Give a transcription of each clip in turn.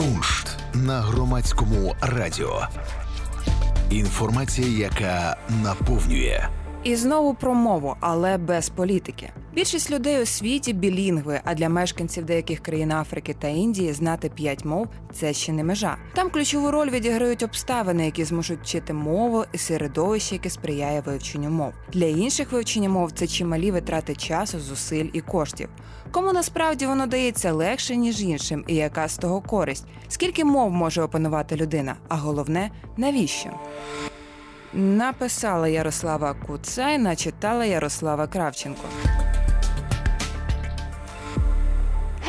Куншт на Громадському радіо. Інформація, яка наповнює. І знову про мову, але без політики. Більшість людей у світі білінгви, а для мешканців деяких країн Африки та Індії знати 5 мов – це ще не межа. Там ключову роль відіграють обставини, які змушують вчити мову, і середовище, яке сприяє вивченню мов. Для інших вивчення мов – це чималі витрати часу, зусиль і коштів. Кому насправді воно дається легше, ніж іншим, і яка з того користь? Скільки мов може опанувати людина? А головне – навіщо? Написала Ярослава Куцай, начитала Ярослава Кравченко.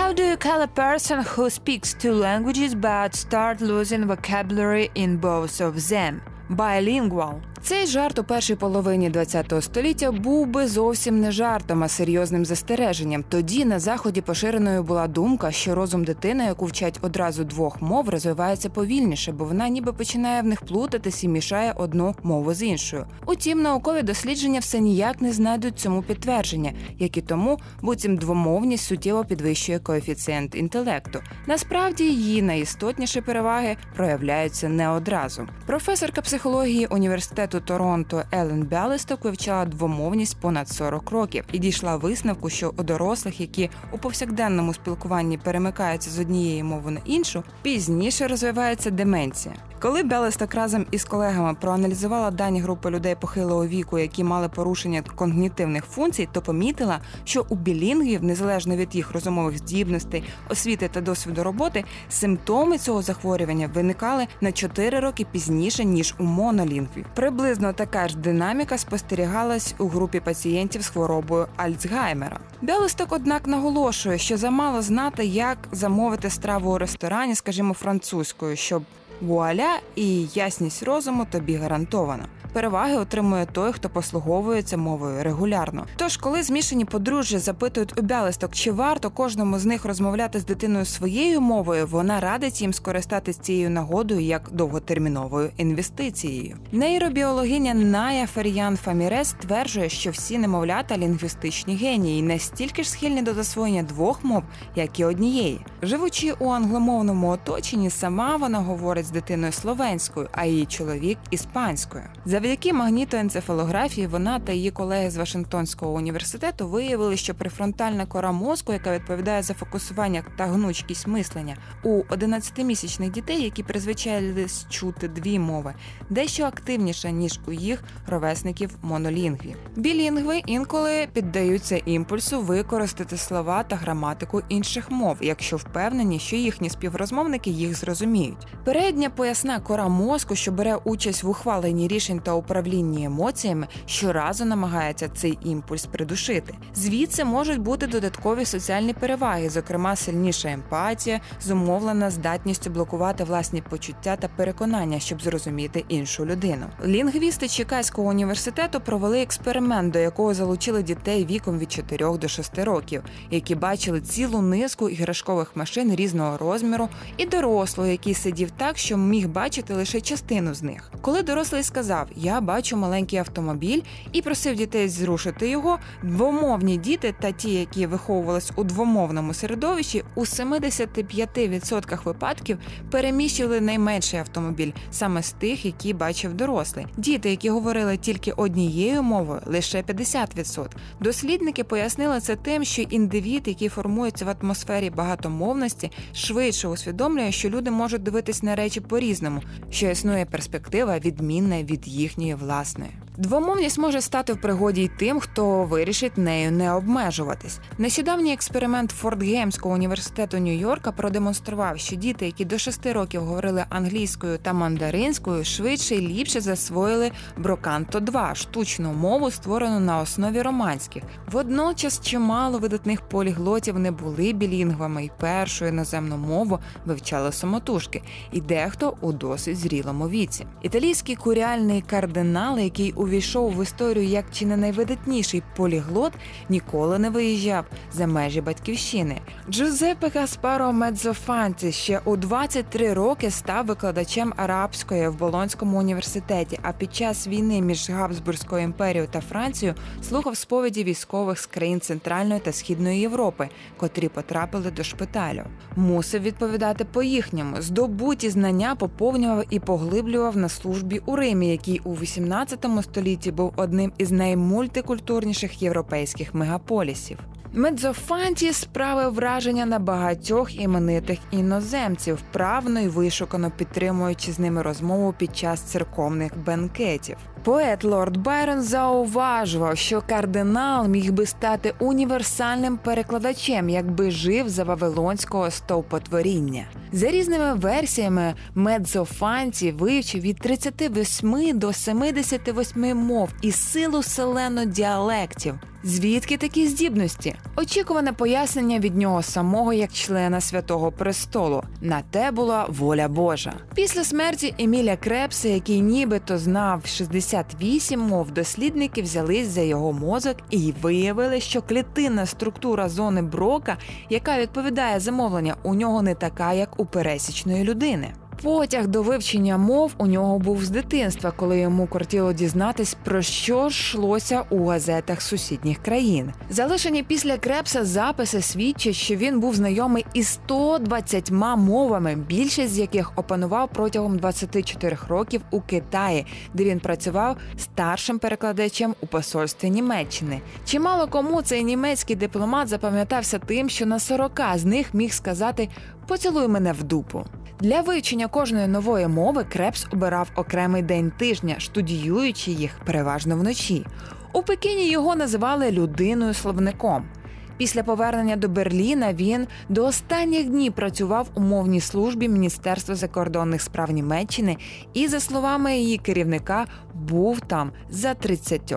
How do you call a person who speaks two languages but start losing vocabulary in both of them? Bilingual. Цей жарт у першій половині ХХ століття був би зовсім не жартом, а серйозним застереженням. Тоді на Заході поширеною була думка, що розум дитини, яку вчать одразу 2 мов, розвивається повільніше, бо вона ніби починає в них плутатись і мішає одну мову з іншою. Утім, наукові дослідження все ніяк не знайдуть цьому підтвердження, як і тому, буцім двомовність суттєво підвищує коефіцієнт інтелекту. Насправді, її найістотніші переваги проявляються не одразу. Професорка психології університету Торонто Еллен Бялисток вивчала двомовність понад 40 років і дійшла висновку, що у дорослих, які у повсякденному спілкуванні перемикаються з однієї мови на іншу, пізніше розвивається деменція. Коли Бялисток разом із колегами проаналізувала дані групи людей похилого віку, які мали порушення когнітивних функцій, то помітила, що у білінгвів, незалежно від їх розумових здібностей, освіти та досвіду роботи, симптоми цього захворювання виникали на 4 роки пізніше, ніж у монолінгвів. Приблизно така ж динаміка спостерігалась у групі пацієнтів з хворобою Альцгаймера. Бялисток, однак, наголошує, що замало знати, як замовити страву у ресторані, скажімо, французькою, щоб вуаля і ясність розуму тобі гарантована. Переваги отримує той, хто послуговується мовою регулярно. Тож, коли змішані подружжя запитують у Бялисток, чи варто кожному з них розмовляти з дитиною своєю мовою, вона радить їм скористатись цією нагодою як довготерміновою інвестицією. Нейробіологиня Ная Фер'ян Фамірес стверджує, що всі немовлята – лінгвістичні генії, настільки ж схильні до засвоєння 2 мов, як і однієї. Живучи у англомовному оточенні, сама вона говорить з дитиною словенською, а її чоловік – іспанською. Завдяки магнітоенцефалографії вона та її колеги з Вашингтонського університету виявили, що префронтальна кора мозку, яка відповідає за фокусування та гнучкість мислення, у 11-місячних дітей, які призвичайлились чути 2 мови, дещо активніша, ніж у їх ровесників монолінгві. Білінгви інколи піддаються імпульсу використати слова та граматику інших мов, якщо впевнені, що їхні співрозмовники їх зрозуміють. Передня поясна кора мозку, що бере участь в ухваленні рішень та управлінні емоціями, щоразу намагається цей імпульс придушити. Звідси можуть бути додаткові соціальні переваги, зокрема сильніша емпатія, зумовлена здатністю блокувати власні почуття та переконання, щоб зрозуміти іншу людину. Лінгвісти Чиказького університету провели експеримент, до якого залучили дітей віком від 4 до 6 років, які бачили цілу низку іграшкових машин різного розміру і дорослого, який сидів так, що міг бачити лише частину з них. Коли дорослий сказав: «Я бачу маленький автомобіль» і просив дітей зрушити його, двомовні діти та ті, які виховувались у двомовному середовищі, у 75% випадків переміщили найменший автомобіль саме з тих, які бачив дорослий. Діти, які говорили тільки однією мовою, лише 50%. Дослідники пояснили це тим, що індивід, який формується в атмосфері багатомовності, швидше усвідомлює, що люди можуть дивитись на речі по-різному, що існує перспектива, відмінна від їхньої власної. Двомовність може стати в пригоді й тим, хто вирішить нею не обмежуватись. Нещодавній експеримент Фордгеймського університету Нью-Йорка продемонстрував, що діти, які до 6 років говорили англійською та мандаринською, швидше і ліпше засвоїли броканто-2 – штучну мову, створену на основі романських. Водночас чимало видатних поліглотів не були білінгвами і першу іноземну мову вивчали самотужки, і дехто у досить зрілому віці. Італійський куріальний кардинал, який увійшов в історію як чи не найвидатніший поліглот, ніколи не виїжджав за межі батьківщини. Джузеппе Гаспаро Меццофанці ще у 23 роки став викладачем арабської в Болонському університеті, а під час війни між Габсбурзькою імперією та Францією слухав сповіді військових з країн Центральної та Східної Європи, котрі потрапили до шпиталю. Мусив відповідати по-їхньому, здобуті знання поповнював і поглиблював на службі у Римі, який у 18 столітті був одним із наймультикультурніших європейських мегаполісів. Меццофанці справив враження на багатьох іменитих іноземців, вправно й вишукано підтримуючи з ними розмову під час церковних бенкетів. Поет Лорд Байрон зауважував, що кардинал міг би стати універсальним перекладачем, якби жив за вавилонського стовпотворіння. За різними версіями, Меццофанці вивчив від 38 до 78 мов і силу селену діалектів. Звідки такі здібності? Очікуване пояснення від нього самого як члена Святого Престолу. На те була воля Божа. Після смерті Еміля Кребса, який нібито знав 68 мов, дослідники взялись за його мозок і виявили, що клітинна структура зони Брока, яка відповідає за мовлення, у нього не така, як у пересічної людини. Потяг до вивчення мов у нього був з дитинства, коли йому кортіло дізнатись, про що йшлося у газетах сусідніх країн. Залишені після Кребса записи свідчать, що він був знайомий із 120 мовами, більшість з яких опанував протягом 24 років у Китаї, де він працював старшим перекладачем у посольстві Німеччини. Чимало кому цей німецький дипломат запам'ятався тим, що на 40 з них міг сказати «поцілуй мене в дупу». Для вивчення кожної нової мови Кребс обирав окремий день тижня, студіюючи їх переважно вночі. У Пекіні його називали «людиною-словником». Після повернення до Берліна він до останніх днів працював у мовній службі Міністерства закордонних справ Німеччини і, за словами її керівника, був там за 30.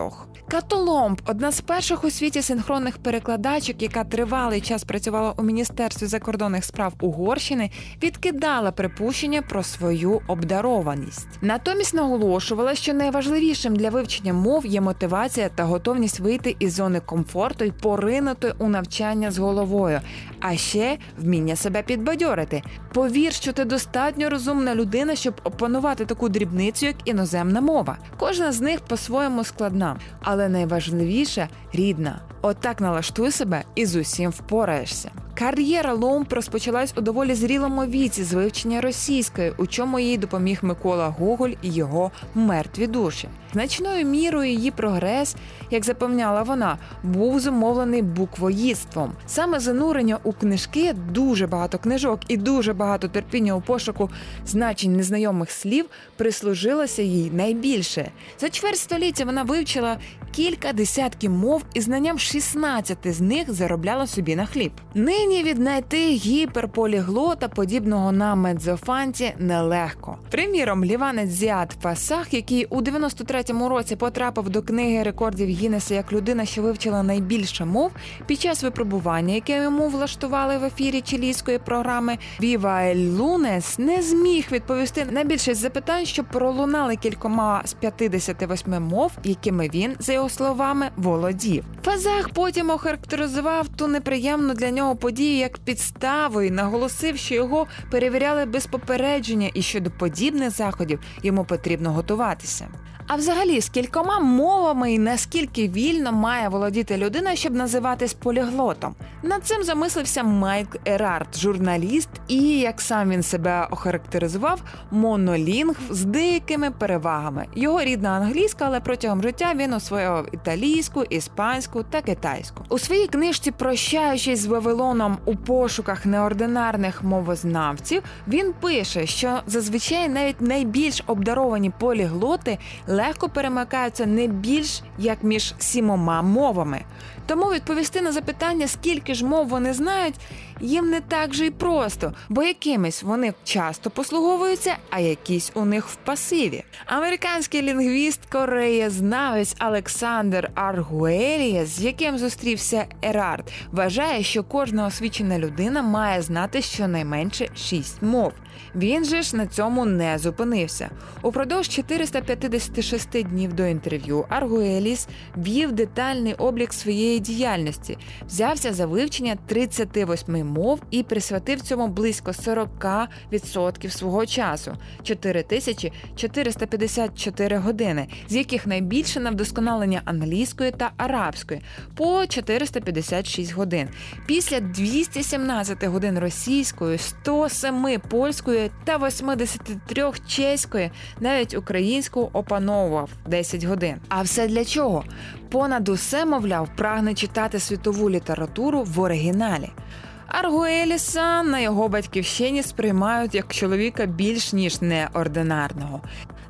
Католомб – одна з перших у світі синхронних перекладачок, яка тривалий час працювала у Міністерстві закордонних справ Угорщини, відкидала припущення про свою обдарованість. Натомість наголошувала, що найважливішим для вивчення мов є мотивація та готовність вийти із зони комфорту й поринути у навчання з головою, а ще вміння себе підбадьорити. Повір, що ти достатньо розумна людина, щоб опанувати таку дрібницю, як іноземна мова. Кожна з них по-своєму складна. Але найважливіше – рідна. Отак налаштуй себе і з усім впораєшся. Кар'єра Ломб розпочалась у доволі зрілому віці з вивчення російської, у чому їй допоміг Микола Гоголь і його «Мертві душі». Значною мірою її прогрес, як запевняла вона, був зумовлений буквоїдством. Саме занурення у книжки, дуже багато книжок і дуже багато терпіння у пошуку значень незнайомих слів прислужилося їй найбільше. За чверть століття вона вивчила кілька десятків мов і знанням 16 з них заробляла собі на хліб. Нині віднайти гіперполіглота, подібного на Меццофанці, нелегко. Приміром, ліванець Зіад Фасах, який у 93-му році потрапив до книги рекордів Гіннеса як людина, що вивчила найбільше мов, під час випробування, яке йому влаштували в ефірі чилійської програми «Віва ель Лунес», не зміг відповісти на більшість запитань, що пролунали кількома з 58 мов, якими він, за його словами, володів. Фасах потім охарактеризував ту неприємну для нього подію як підставу і наголосив, що його перевіряли без попередження і що до подібних заходів йому потрібно готуватися. А взагалі, з кількома мовами і наскільки вільно має володіти людина, щоб називатись поліглотом? Над цим замислився Майк Ерард, журналіст і, як сам він себе охарактеризував, монолінгв з деякими перевагами. Його рідна англійська, але протягом життя він освоював італійську, іспанську та китайську. У своїй книжці «Прощаючись з Вавилоном у пошуках неординарних мовознавців» він пише, що зазвичай навіть найбільш обдаровані поліглоти легко перемикаються не більш як між 7 мовами. Тому відповісти на запитання, скільки ж мов вони знають, їм не так же й просто, бо якимись вони часто послуговуються, а якісь у них в пасиві. Американський лінгвіст, кореєзнавець Олександр Аргуеліс, з яким зустрівся Ерард, вважає, що кожна освічена людина має знати щонайменше 6 мов. Він же ж на цьому не зупинився. Упродовж 456 днів до інтерв'ю Аргуеліс вів детальний облік своєї діяльності, взявся за вивчення 38 мов і присвятив цьому близько 40% свого часу – 4454 години, з яких найбільше на вдосконалення англійської та арабської – по 456 годин. Після 217 годин російської, 107 польської та 83 чеської, навіть українську опановував 10 годин. А все для чого? Понад усе, мовляв, прагне читати світову літературу в оригіналі. Аргуеліса на його батьківщині сприймають як чоловіка більш ніж неординарного.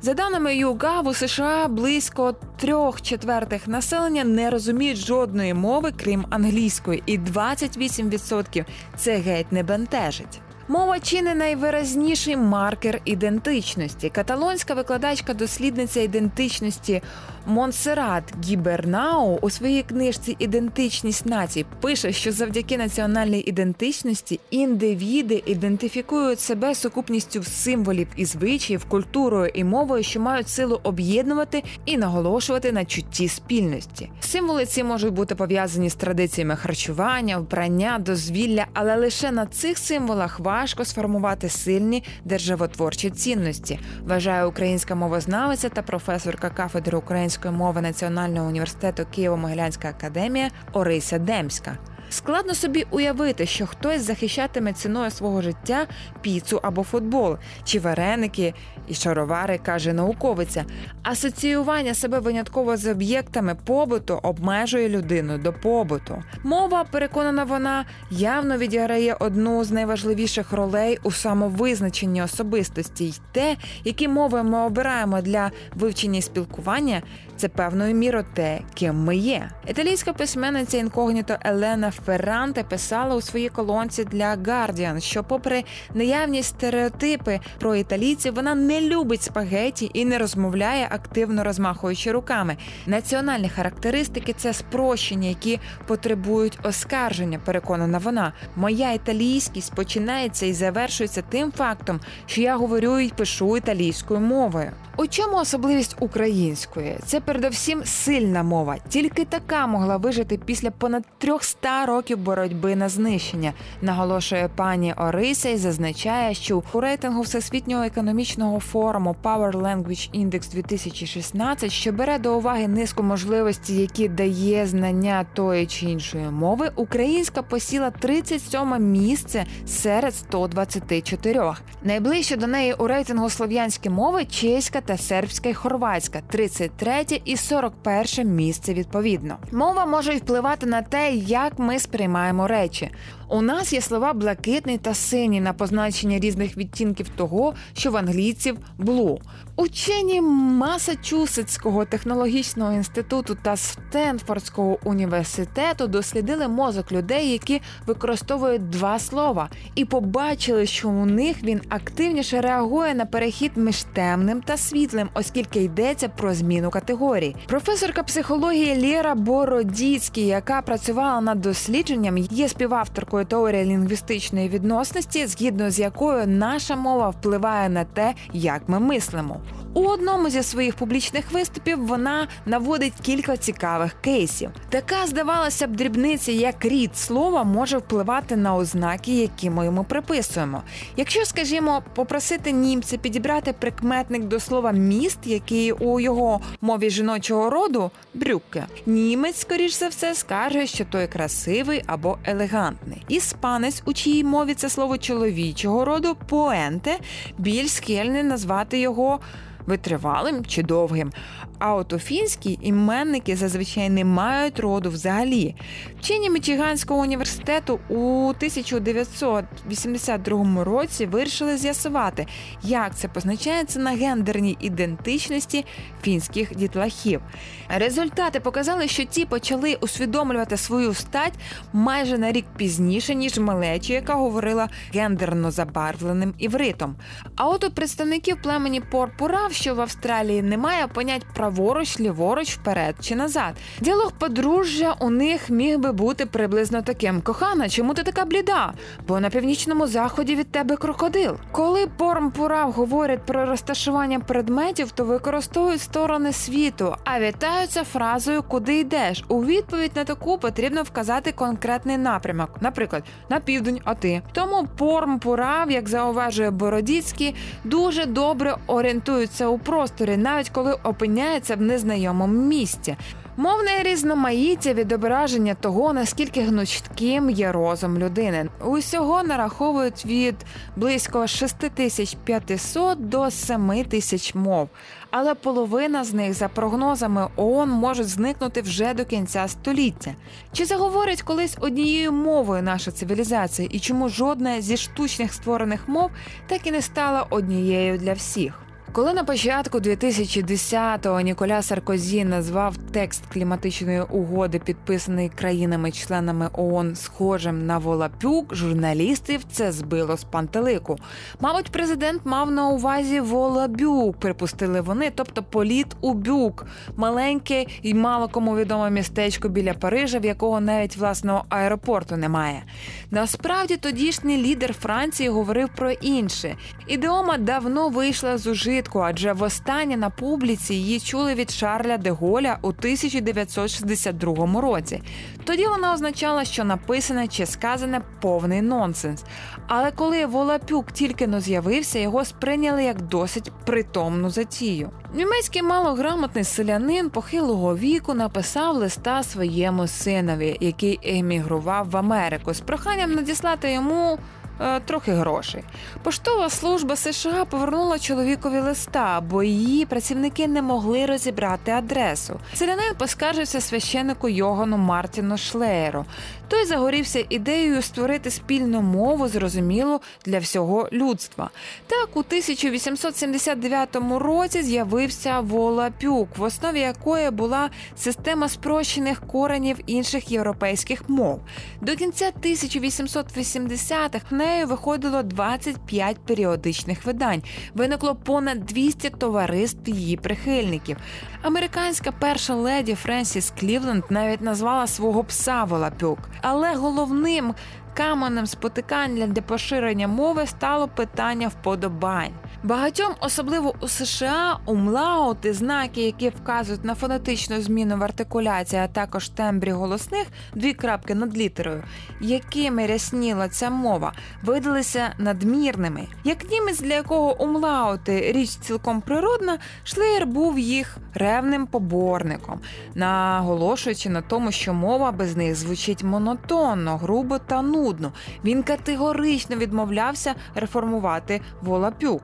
За даними YouGov, у США близько 3/4 населення не розуміють жодної мови, крім англійської, і 28% це геть не бентежить. Мова чи не найвиразніший маркер ідентичності. Каталонська викладачка-дослідниця ідентичності Монсерат Гібернау у своїй книжці «Ідентичність націй» пише, що завдяки національній ідентичності індивіди ідентифікують себе сукупністю символів і звичаїв, культурою і мовою, що мають силу об'єднувати і наголошувати на чутті спільності. Символи ці можуть бути пов'язані з традиціями харчування, вбрання, дозвілля, але лише на цих символах важко сформувати сильні державотворчі цінності, вважає українська мовознавиця та професорка кафедри української мови Національного університету Києво-Могилянська академія Орися Демська. Складно собі уявити, що хтось захищатиме ціною свого життя піцу або футбол, чи вареники і шаровари, каже науковиця. Асоціювання себе винятково з об'єктами побуту обмежує людину до побуту. Мова, переконана вона, явно відіграє одну з найважливіших ролей у самовизначенні особистості. Й те, які мови ми обираємо для вивчення і спілкування, це певною мірою те, ким ми є. Італійська письменниця інкогніто Елена Ферранте писала у своїй колонці для Guardian, що попри наявні стереотипи про італійців, вона не любить спагеті і не розмовляє, активно розмахуючи руками. Національні характеристики – це спрощення, які потребують оскарження, переконана вона. Моя італійськість починається і завершується тим фактом, що я говорю і пишу італійською мовою. У чому особливість української? Це передовсім сильна мова. Тільки така могла вижити після понад 300 років боротьби на знищення, наголошує пані Орися і зазначає, що у рейтингу Всесвітнього економічного форуму Power Language Index 2016, що бере до уваги низку можливостей, які дає знання тої чи іншої мови, українська посіла 37-ме місце серед 124. Найближче до неї у рейтингу слов'янські мови – чеська та сербська і хорватська, 33 і 41 місце відповідно. Мова може й впливати на те, як ми сприймаємо речі. У нас є слова «блакитний» та «синій» на позначення різних відтінків того, що в англійців «blue». Учені Масачусетського технологічного інституту та Стенфордського університету дослідили мозок людей, які використовують два слова, і побачили, що у них він активніше реагує на перехід між темним та світлим, оскільки йдеться про зміну категорій. Професорка психології Ліра Бородіцька, яка працювала над дослідженням, є співавторкою теорії лінгвістичної відносності, згідно з якою наша мова впливає на те, як ми мислимо. У одному зі своїх публічних виступів вона наводить кілька цікавих кейсів. Така, здавалося б, дрібниця, як рід слова, може впливати на ознаки, які ми йому приписуємо. Якщо, скажімо, попросити німця підібрати прикметник до слова «міст», який у його мові жіночого роду – «брюкке», німець, скоріш за все, скаже, що той красивий або елегантний. Іспанець, у чиїй мові це слово чоловічого роду – «поенте», більш схильний назвати його витривалим чи довгим. А от у фінській іменники зазвичай не мають роду взагалі. Вчені Мічиганського університету у 1982 році вирішили з'ясувати, як це позначається на гендерній ідентичності фінських дітлахів. Результати показали, що ті почали усвідомлювати свою стать майже на рік пізніше, ніж малечі, яка говорила гендерно забарвленим івритом. А от у представників племені Порпура, що в Австралії, немає понять праворуч, ліворуч, вперед чи назад. Діалог подружжя у них міг би бути приблизно таким: «Кохана, чому ти така бліда? Бо на північному заході від тебе крокодил». Коли Порпура говорять про розташування предметів, то використовують сторони світу, а вітаються фразою «Куди йдеш?». У відповідь на таку потрібно вказати конкретний напрямок, наприклад, на південь, а ти. Тому Порпура, як зауважує Бородіцький, дуже добре орієнтуються у просторі, навіть коли опиняється в незнайомому місці. Мовне різноманіття – відображення того, наскільки гнучким є розум людини. Усього нараховують від близько 6500 до 7000 мов, але половина з них, за прогнозами ООН, можуть зникнути вже до кінця століття. Чи заговорить колись однією мовою наша цивілізація, і чому жодна зі штучних створених мов так і не стала однією для всіх? Коли на початку 2010-го Ніколя Саркозі назвав текст кліматичної угоди, підписаний країнами-членами ООН, схожим на Волапюк, журналістів це збило з пантелику. Мабуть, президент мав на увазі Волабюк, припустили вони, тобто політ у Бюк, маленьке і мало кому відоме містечко біля Парижа, в якого навіть власного аеропорту немає. Насправді, тодішній лідер Франції говорив про інше. Ідеома давно вийшла з ужитку, адже востаннє на публіці її чули від Шарля де Голля у 1962 році. Тоді вона означала, що написане чи сказане – повний нонсенс. Але коли Волапюк тільки-но з'явився, його сприйняли як досить притомну затію. Німецький малограмотний селянин похилого віку написав листа своєму синові, який емігрував в Америку, з проханням надіслати йому трохи грошей. Поштова служба США повернула чоловікові листа, бо її працівники не могли розібрати адресу. Селянин поскаржився священнику Йогану Мартіну Шлеєру. Той загорівся ідеєю створити спільну мову, зрозумілу для всього людства. Так, у 1879 році з'явився Волапюк, в основі якої була система спрощених коренів інших європейських мов. До кінця 1880-х виходило 25 періодичних видань. Виникло понад 200 товариств її прихильників. Американська перша леді Френсіс Клівленд навіть назвала свого пса Волапюк. Але головним каменем спотикання для поширення мови стало питання вподобань. Багатьом, особливо у США, умлаути, знаки, які вказують на фонетичну зміну в артикуляції, а також тембрі голосних, дві крапки над літерою, якими рясніла ця мова, видалися надмірними. Як німець, для якого умлаути – річ цілком природна, Шлеєр був їх ревним поборником, наголошуючи на тому, що мова без них звучить монотонно, грубо та нудно. Він категорично відмовлявся реформувати Волапюк.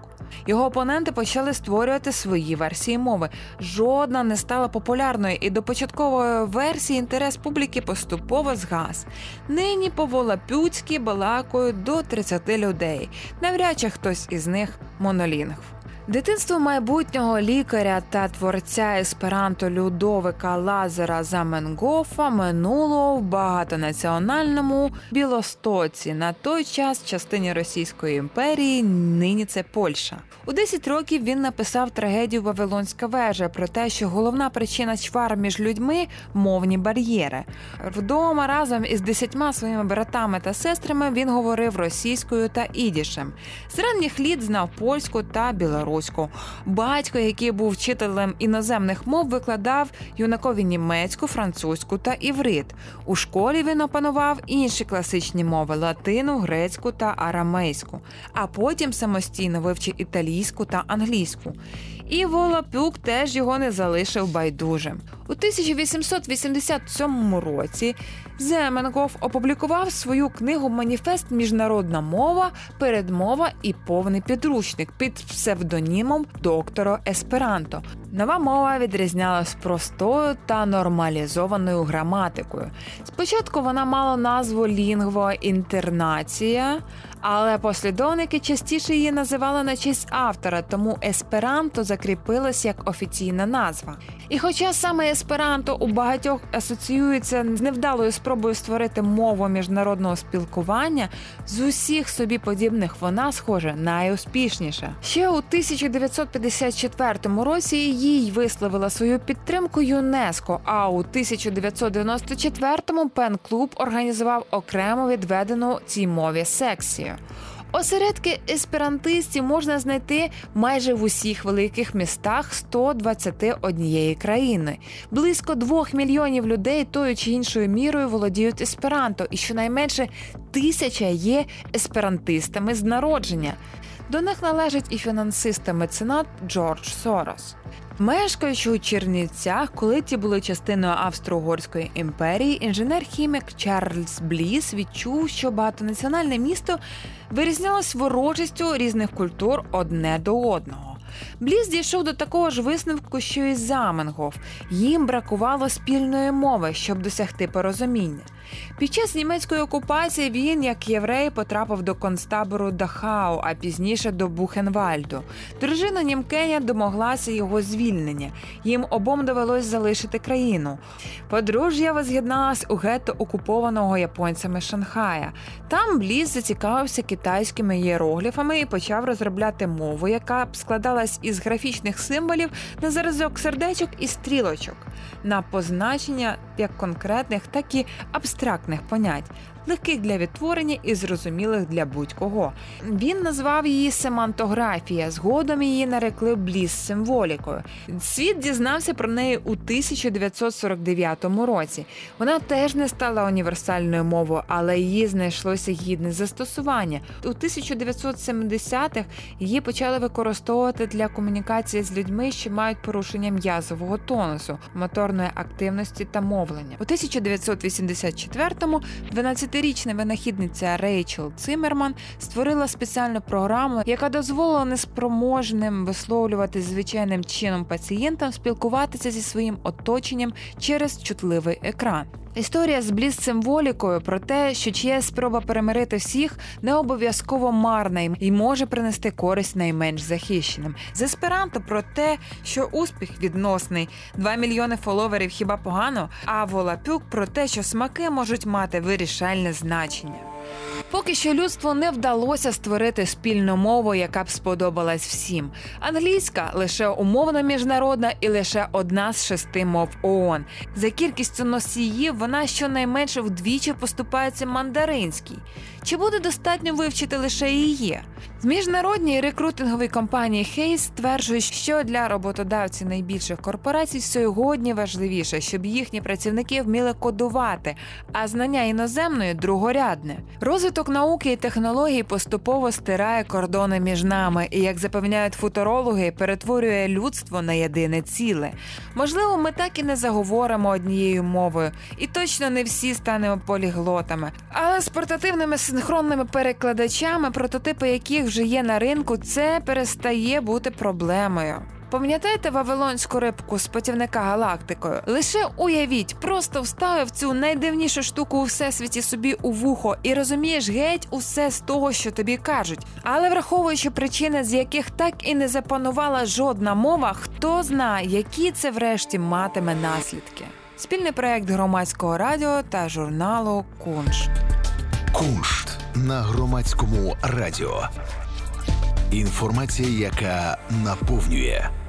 Його опоненти почали створювати свої версії мови. Жодна не стала популярною, і до початкової версії інтерес публіки поступово згас. Нині по-волапюцьки балакають до 30 людей. Навряд чи хтось із них монолінгв. Дитинство майбутнього лікаря та творця есперанто Людовика Лазера Заменгофа минуло в багатонаціональному Білостоці, на той час частині Російської імперії, нині це Польща. У 10 років він написав трагедію «Вавилонська вежа» про те, що головна причина чвар між людьми – мовні бар'єри. Вдома разом із 10 своїми братами та сестрами він говорив російською та ідішем. З ранніх літ знав польську та білоруську. Батько, який був вчителем іноземних мов, викладав юнакові німецьку, французьку та іврит. У школі він опанував інші класичні мови – латину, грецьку та арамейську. А потім самостійно вивчив італійську та англійську. І Волапюк теж його не залишив байдужим. У 1887 році Заменгоф опублікував свою книгу «Маніфест. Міжнародна мова, передмова і повний підручник» під псевдонімом доктора Есперанто. Нова мова відрізнялась простою та нормалізованою граматикою. Спочатку вона мала назву «Лінгво інтернація», але послідовники частіше її називали на честь автора, тому есперанто закріпилось як офіційна назва. І хоча саме есперанто у багатьох асоціюється з невдалою спробою створити мову міжнародного спілкування, з усіх собі подібних вона, схоже, найуспішніша. Ще у 1954 році їй висловила свою підтримку ЮНЕСКО, а у 1994-му Пен-клуб організував окремо відведену цій мові секцію. Осередки есперантистів можна знайти майже в усіх великих містах 121 країни. Близько 2 мільйонів людей тою чи іншою мірою володіють есперанто, і щонайменше 1000 є есперантистами з народження. До них належить і фінансист та меценат Джордж Сорос. Мешкаючи у Чернівцях, коли ті були частиною Австро-Угорської імперії, інженер-хімік Чарльз Блісс відчув, що багатонаціональне місто вирізнялось ворожістю різних культур одне до одного. Блісс дійшов до такого ж висновку, що і Заменгоф. Їм бракувало спільної мови, щоб досягти порозуміння. Під час німецької окупації він, як єврей, потрапив до концтабору Дахау, а пізніше до Бухенвальду. Дружина німкеня домоглася його звільнення. Їм обом довелось залишити країну. Подружжя воз'єдналась у гетто окупованого японцями Шанхая. Там Блісс зацікавився китайськими іерогліфами і почав розробляти мову, яка б складалась із графічних символів на зразок сердечок і стрілочок, на позначення як конкретних, так і абстрактних понять, легких для відтворення і зрозумілих для будь-кого. Він назвав її семантографія, згодом її нарекли Блісс символікою. Світ дізнався про неї у 1949 році. Вона теж не стала універсальною мовою, але її знайшлося гідне застосування. У 1970-х її почали використовувати для комунікації з людьми, що мають порушення м'язового тонусу, моторної активності та мовлення. У 1984-му 12-річна винахідниця Рейчел Циммерман створила спеціальну програму, яка дозволила неспроможним висловлювати звичайним чином пацієнтам спілкуватися зі своїм оточенням через чутливий екран. Історія з Блісс-символікою про те, що чиясь спроба перемирити всіх, не обов'язково марна і може принести користь найменш захищеним. З есперанто про те, що успіх відносний, 2 мільйони фоловерів хіба погано, а Волапюк про те, що смаки можуть мати вирішальне значення. Поки що людству не вдалося створити спільну мову, яка б сподобалась всім. Англійська – лише умовно міжнародна і лише одна з 6 мов ООН. За кількістю носіїв вона щонайменше вдвічі поступається мандаринській. Чи буде достатньо вивчити лише її? З міжнародній рекрутинговій компанії Хейс стверджують, що для роботодавців найбільших корпорацій сьогодні важливіше, щоб їхні працівники вміли кодувати, а знання іноземної – другорядне. Розвиток науки і технологій поступово стирає кордони між нами і, як запевняють футурологи, перетворює людство на єдине ціле. Можливо, ми так і не заговоримо однією мовою, і точно не всі станемо поліглотами. Але з портативними синхронними перекладачами, прототипи яких вже є на ринку, це перестає бути проблемою. Пам'ятаєте вавилонську рибку з «Путівника галактикою»? Лише уявіть, просто вставив цю найдивнішу штуку у всесвіті собі у вухо і розумієш геть усе з того, що тобі кажуть. Але враховуючи причини, з яких так і не запанувала жодна мова, хто знає, які це врешті матиме наслідки. Спільний проєкт Громадського радіо та журналу «Куншт». «Куншт» на Громадському радіо. Інформація, яка наповнює.